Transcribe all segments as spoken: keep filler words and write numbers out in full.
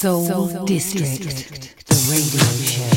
Soul, Soul District. District, the radio show.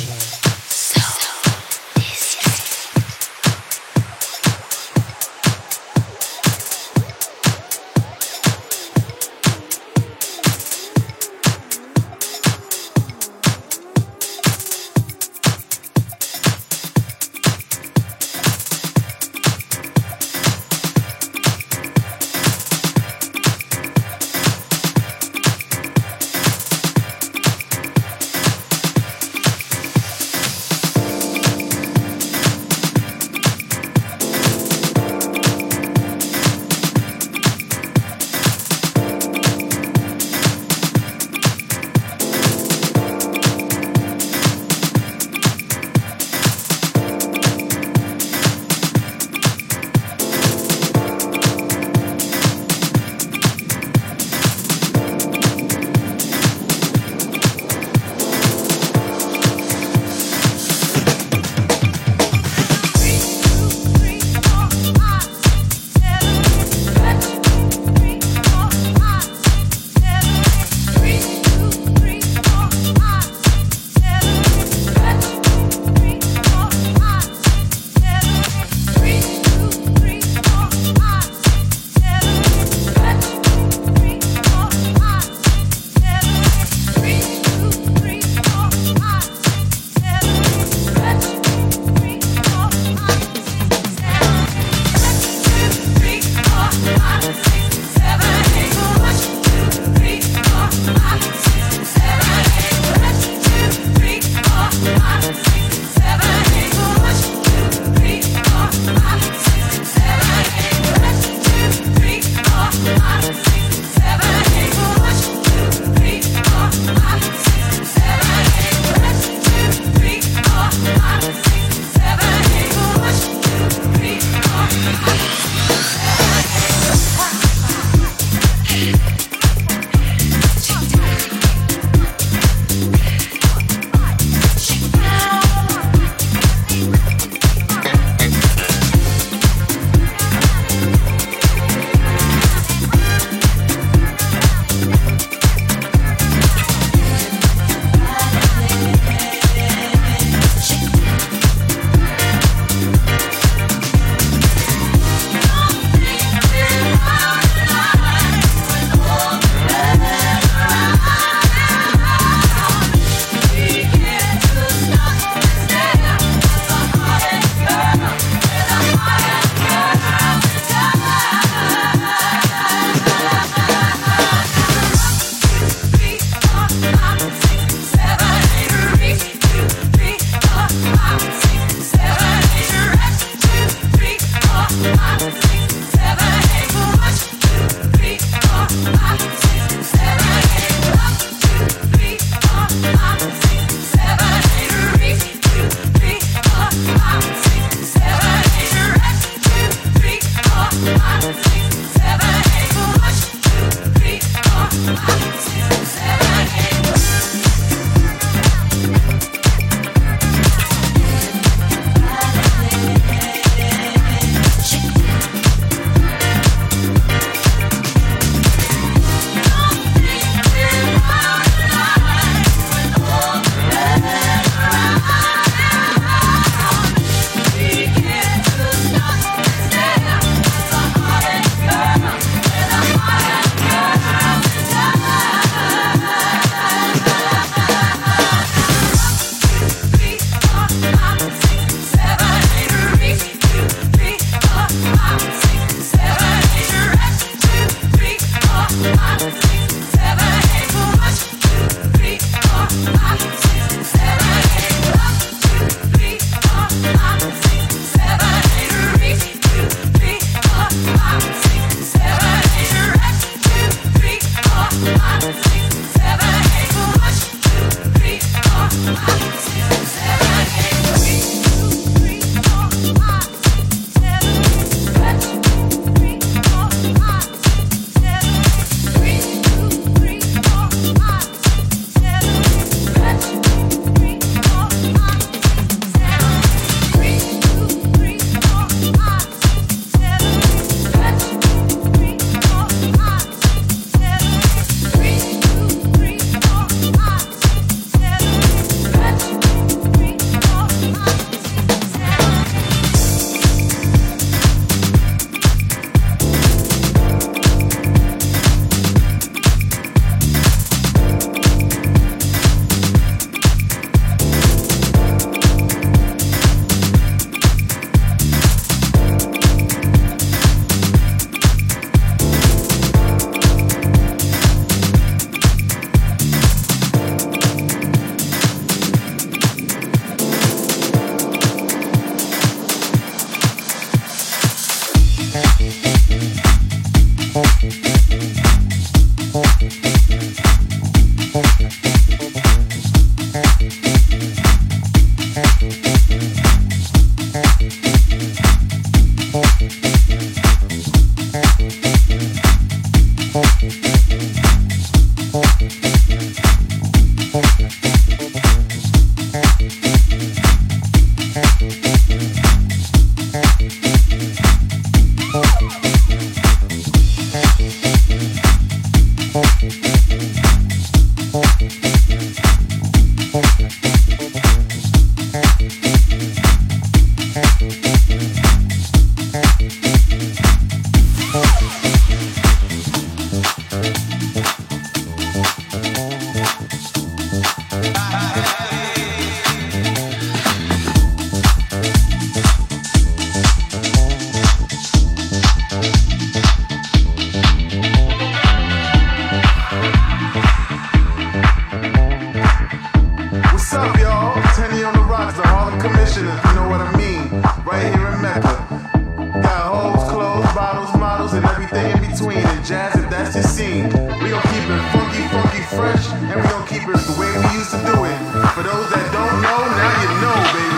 as you see. We gon' keep it funky, funky, fresh, and we gon' keep it the way we used to do it. For those that don't know, now you know, baby.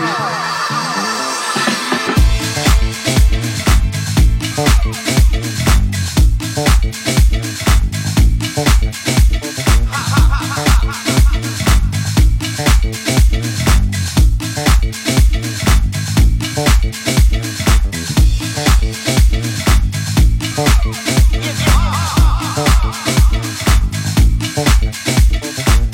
We'll be right back.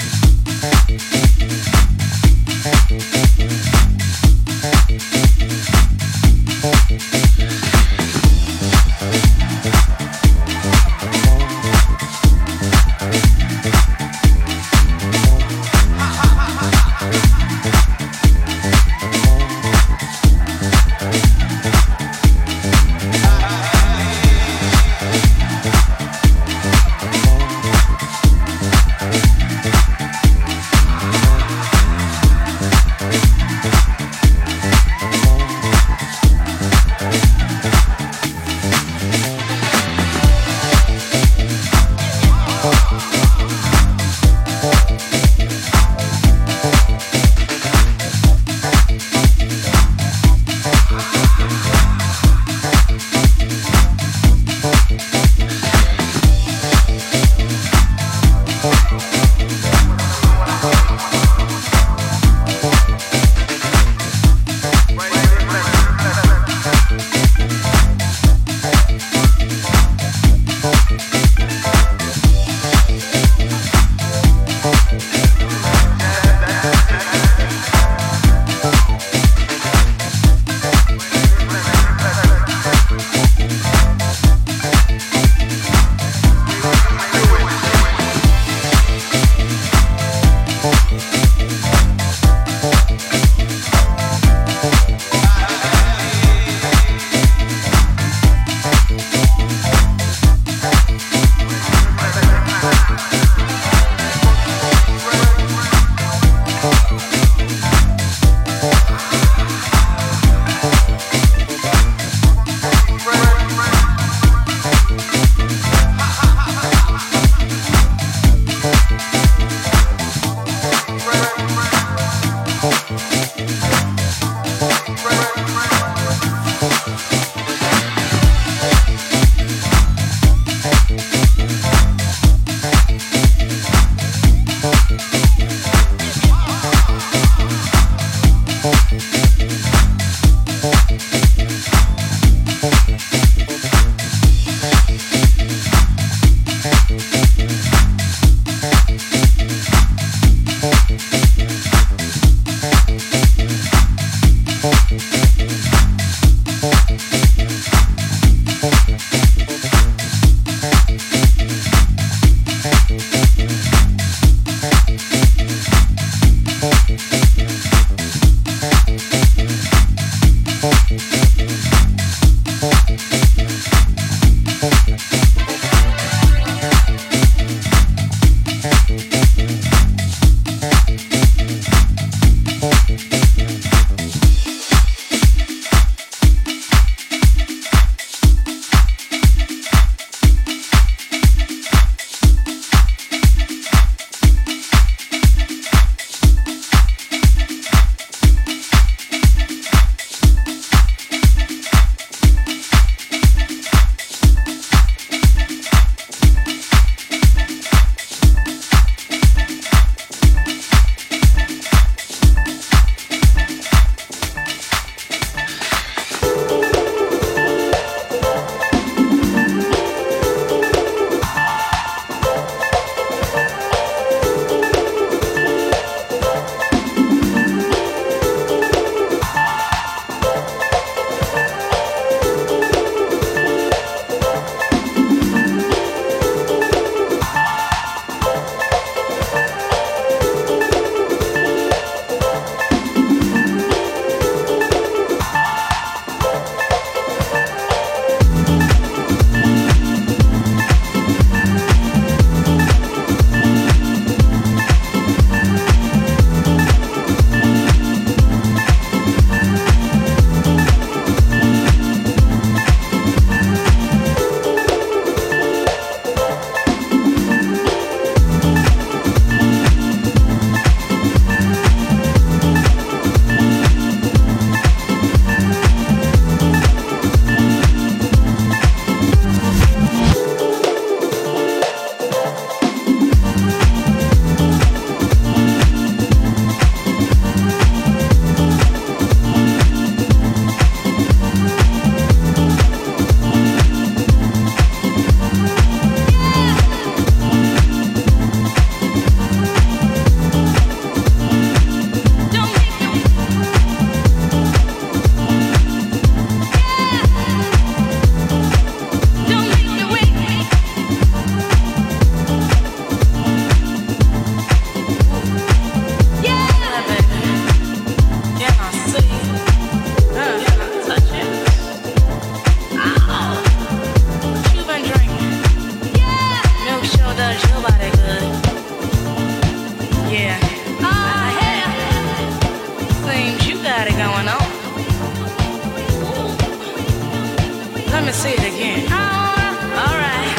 me see it again. Oh, all right.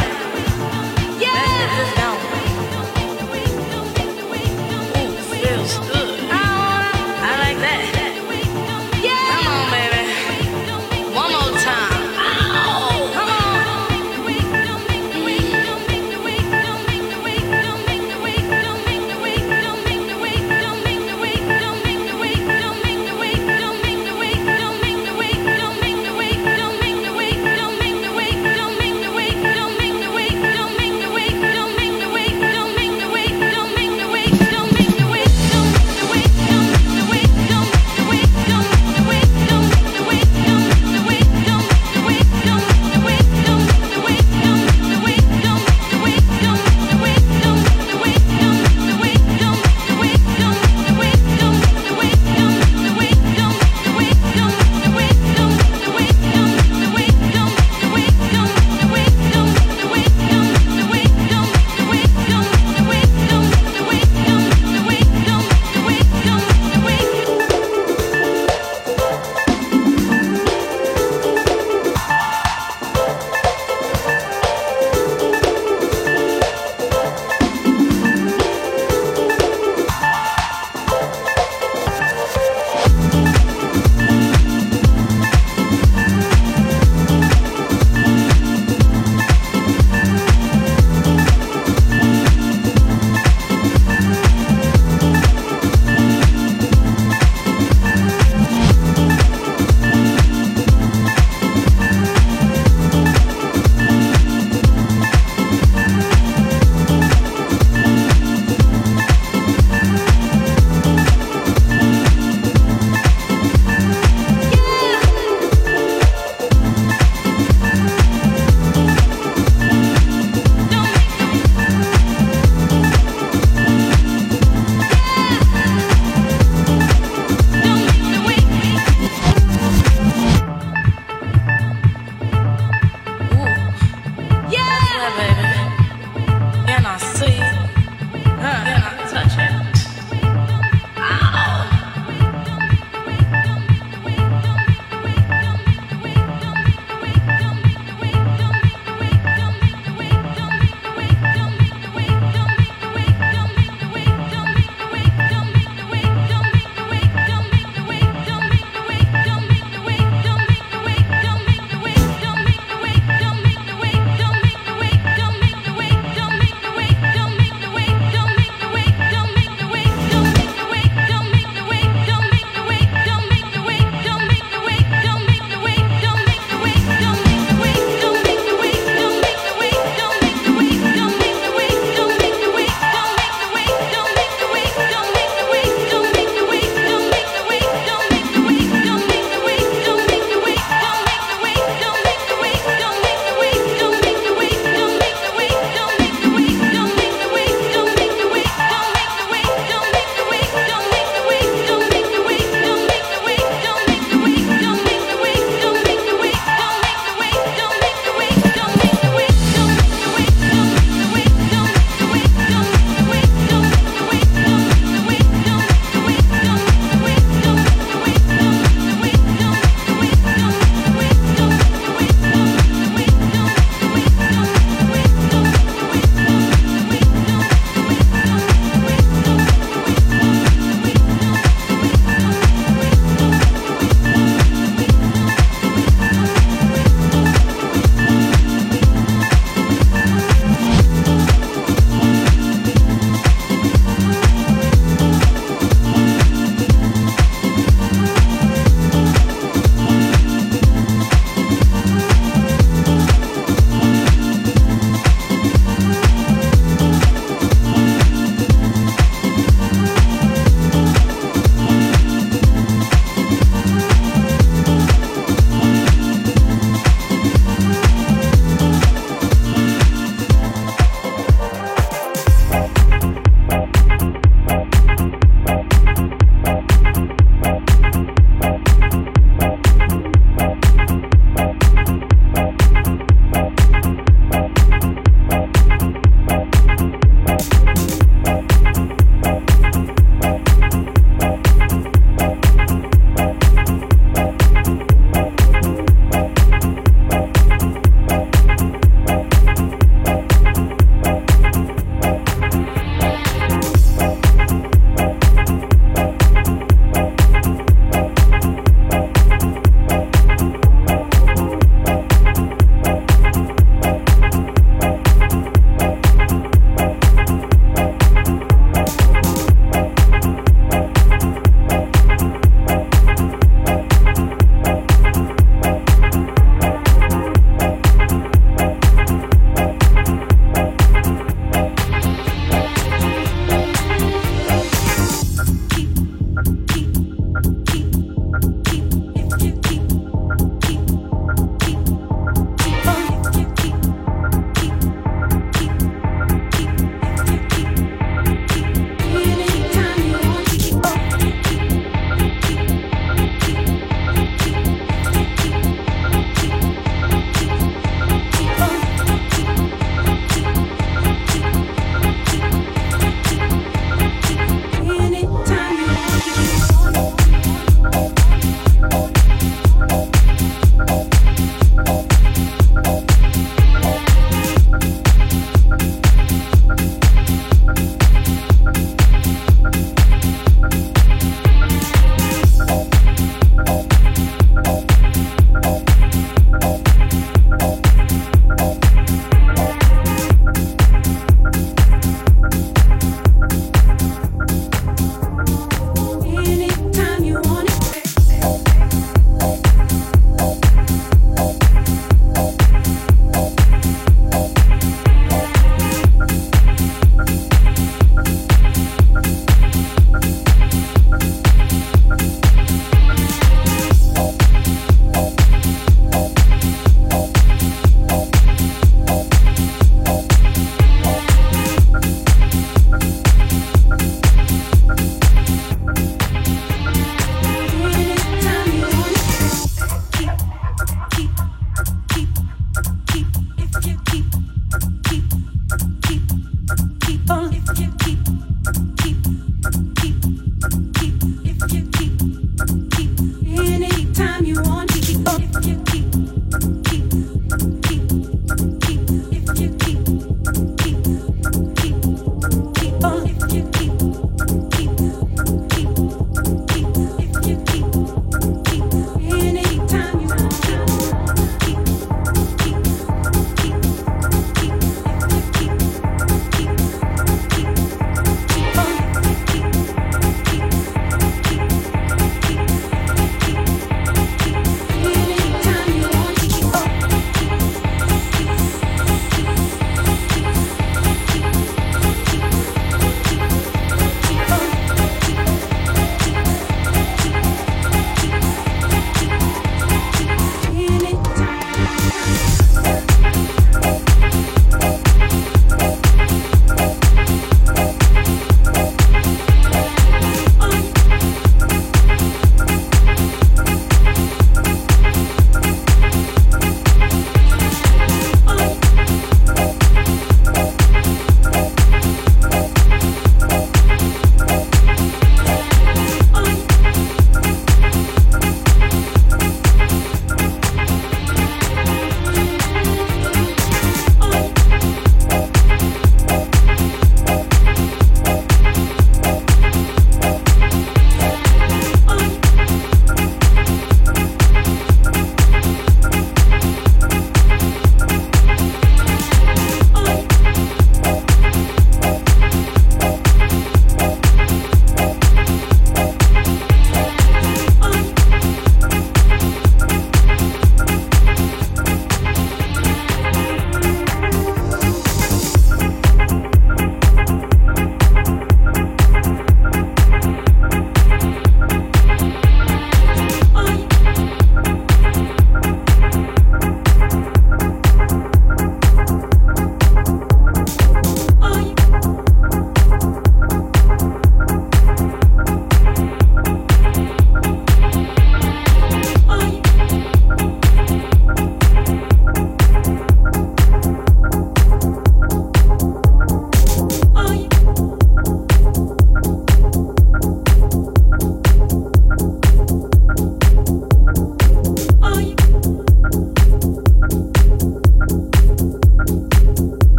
Yeah. Ooh, feels good. Oh, I like that. Yeah. Come on, baby. One more time. Oh, come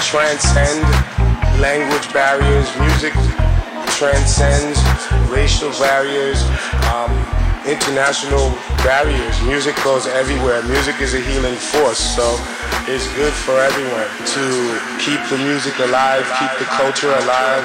transcend language barriers. Music transcends racial barriers, um, international barriers. Music goes everywhere. Music is a healing force, so it's good for everyone to keep the music alive, keep the culture alive.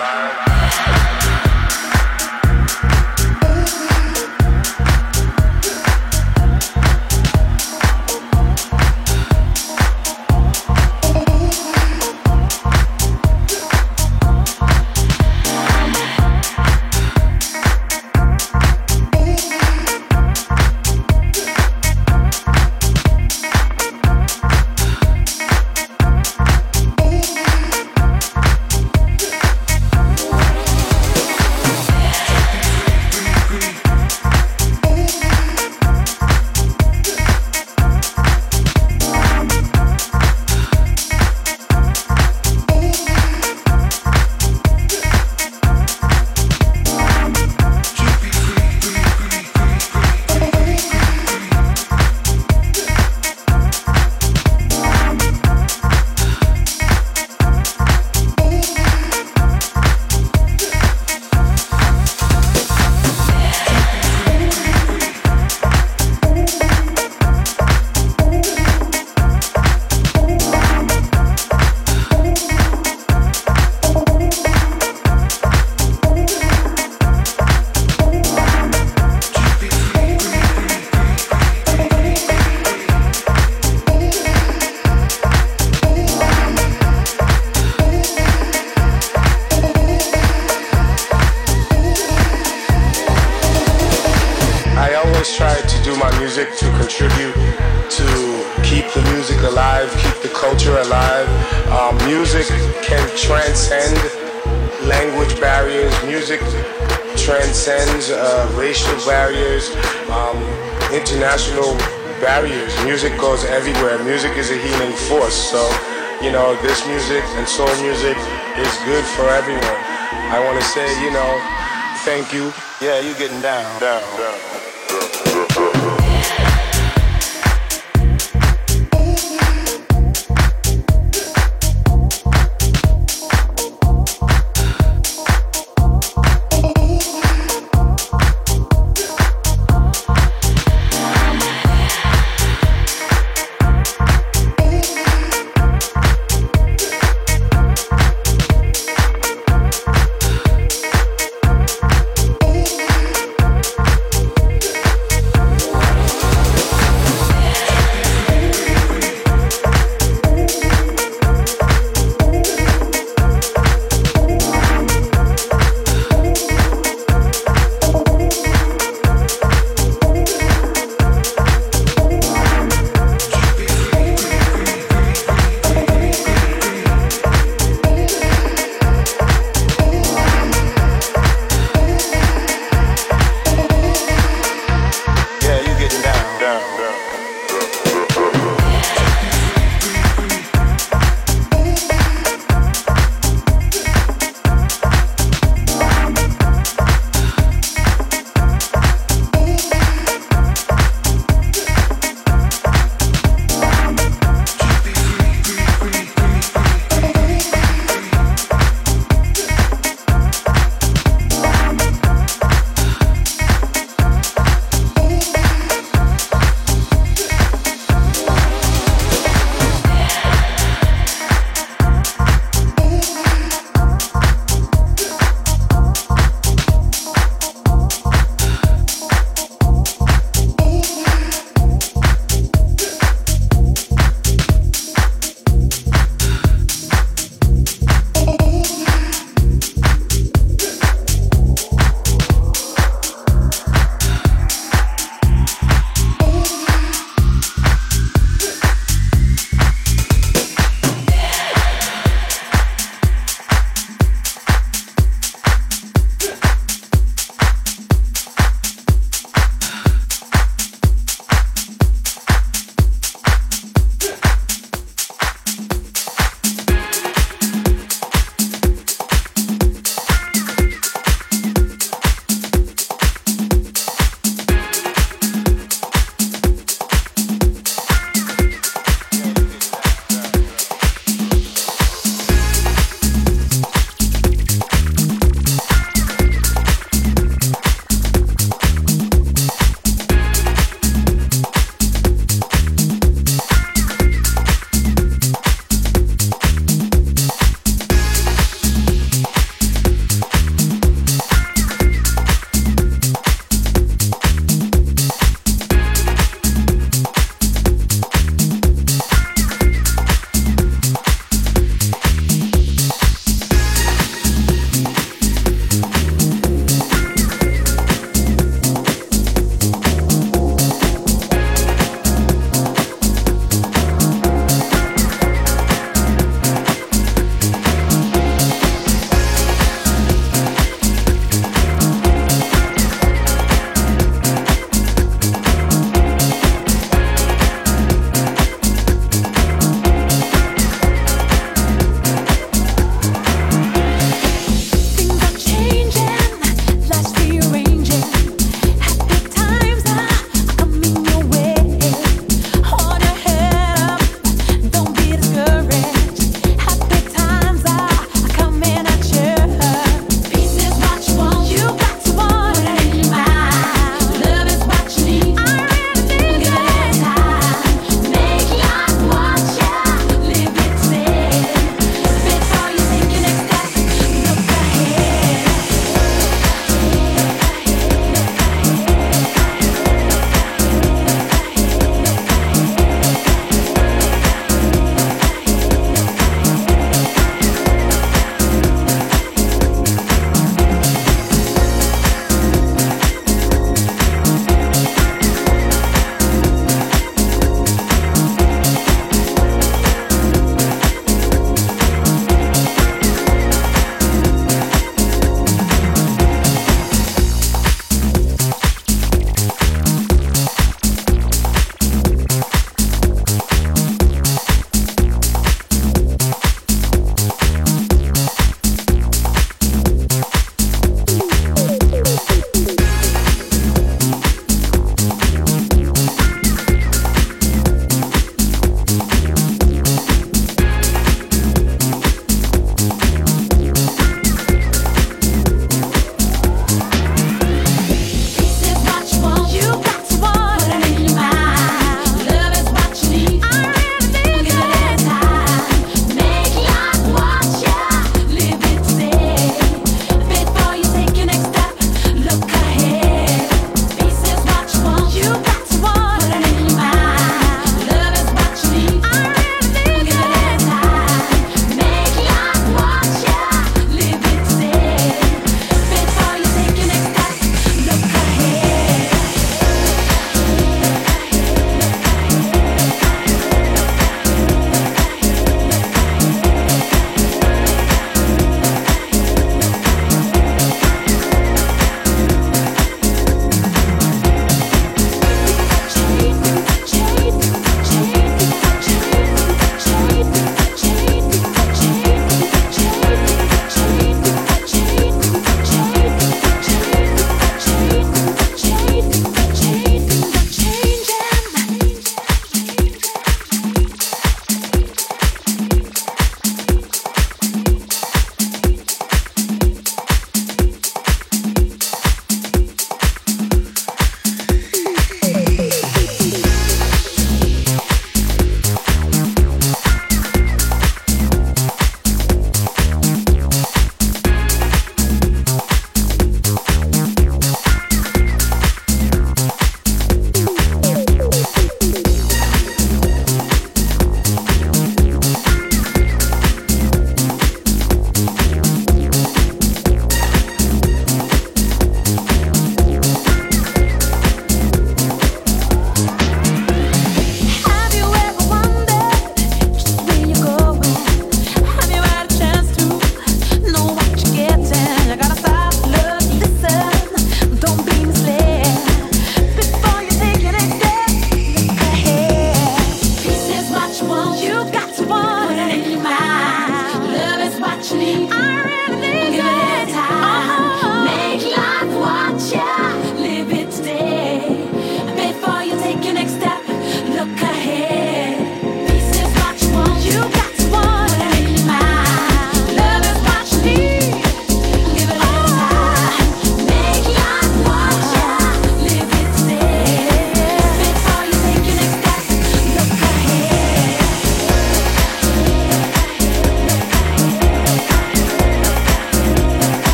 And soul music is good for everyone. I want to say, you know, thank you. Yeah, you getting down, down, down.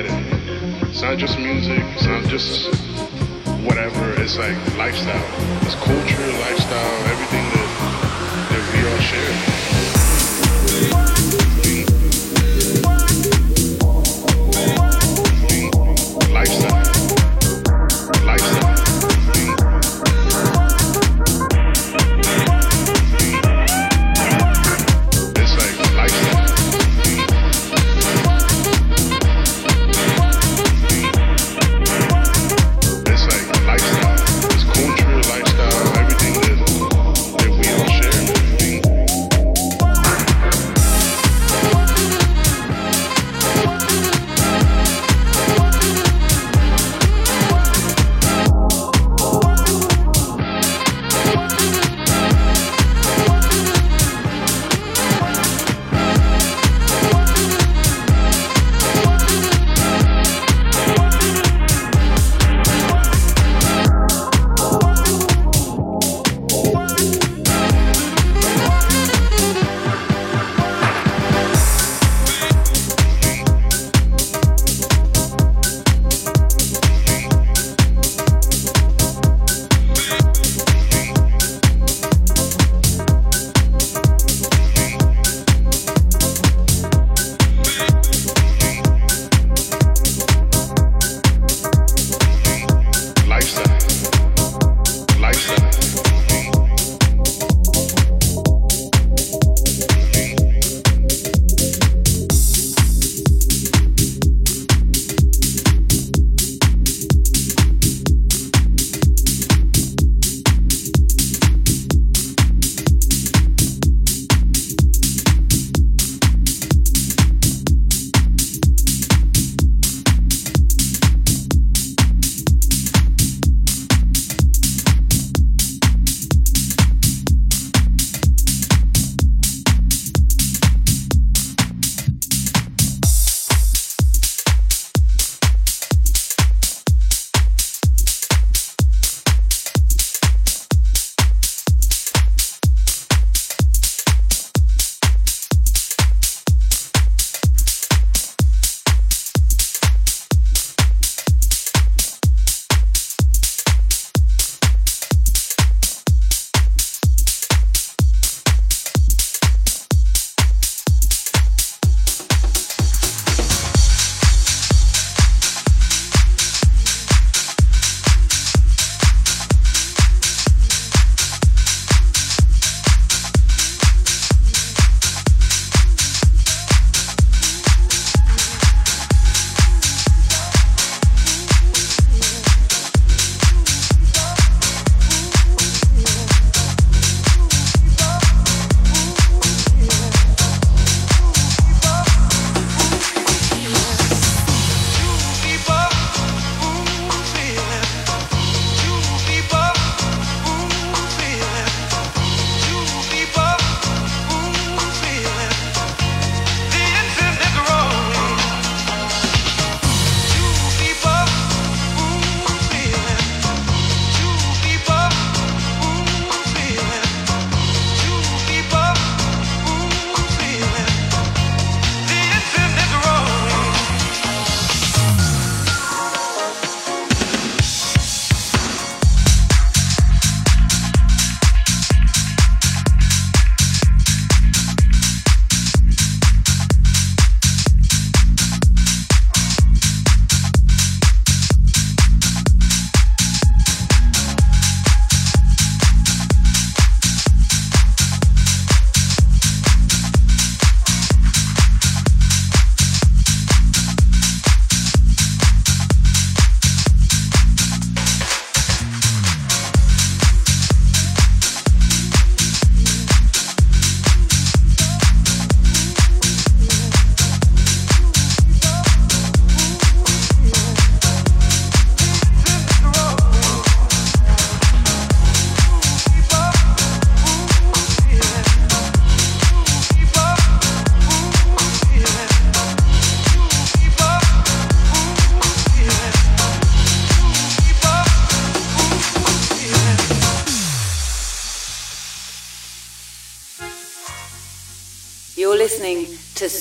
at it. It's not just music, it's not just whatever, it's like lifestyle. It's culture, lifestyle, everything that, that we all share.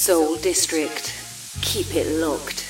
Soul District. Keep it locked.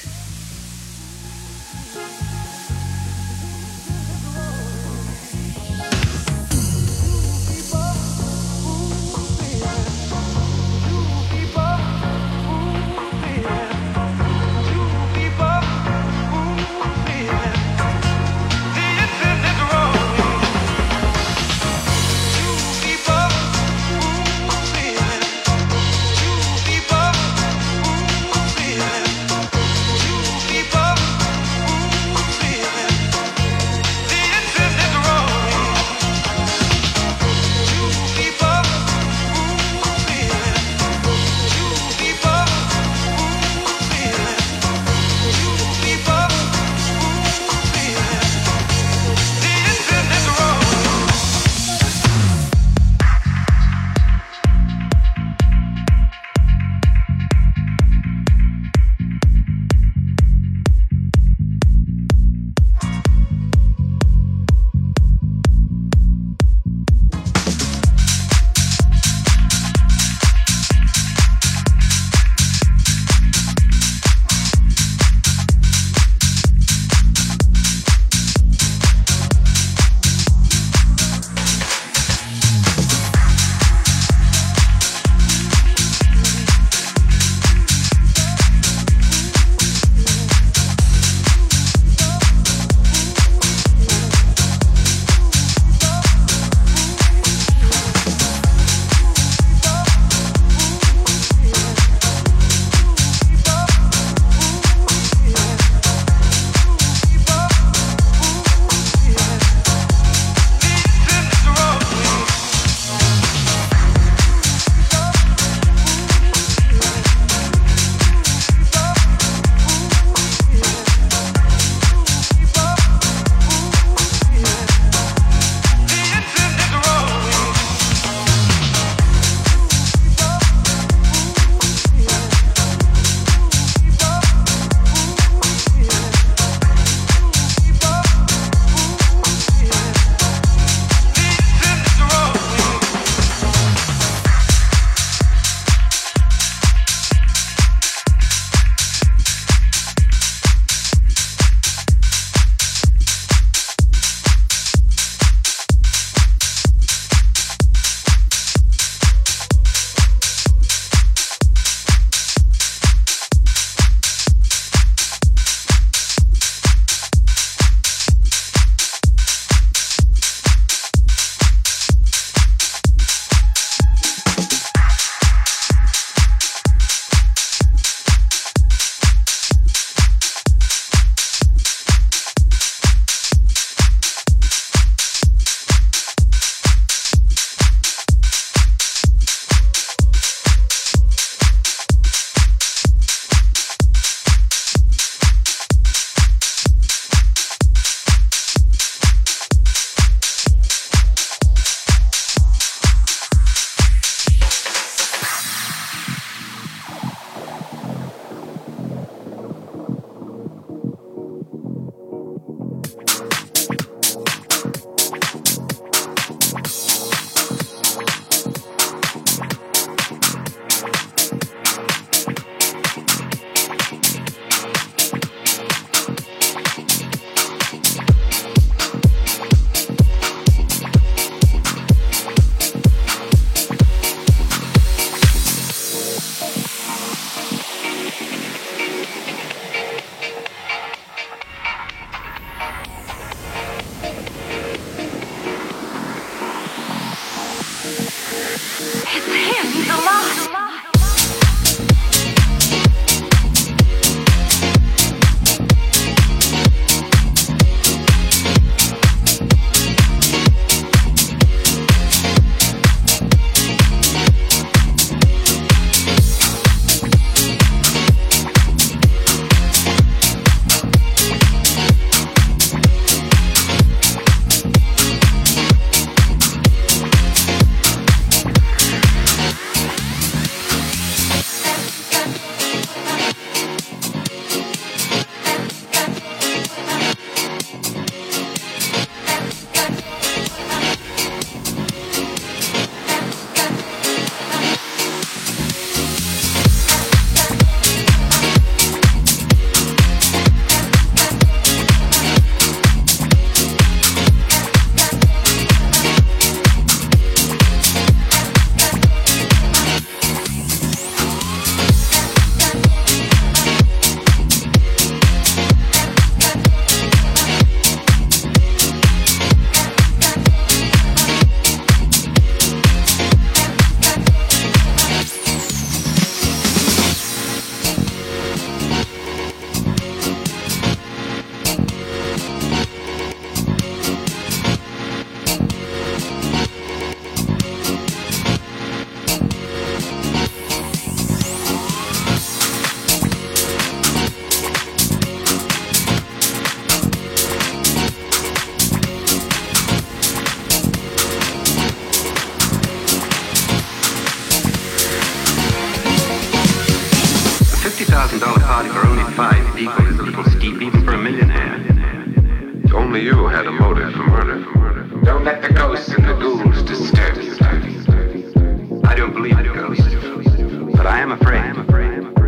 I am afraid. I am afraid.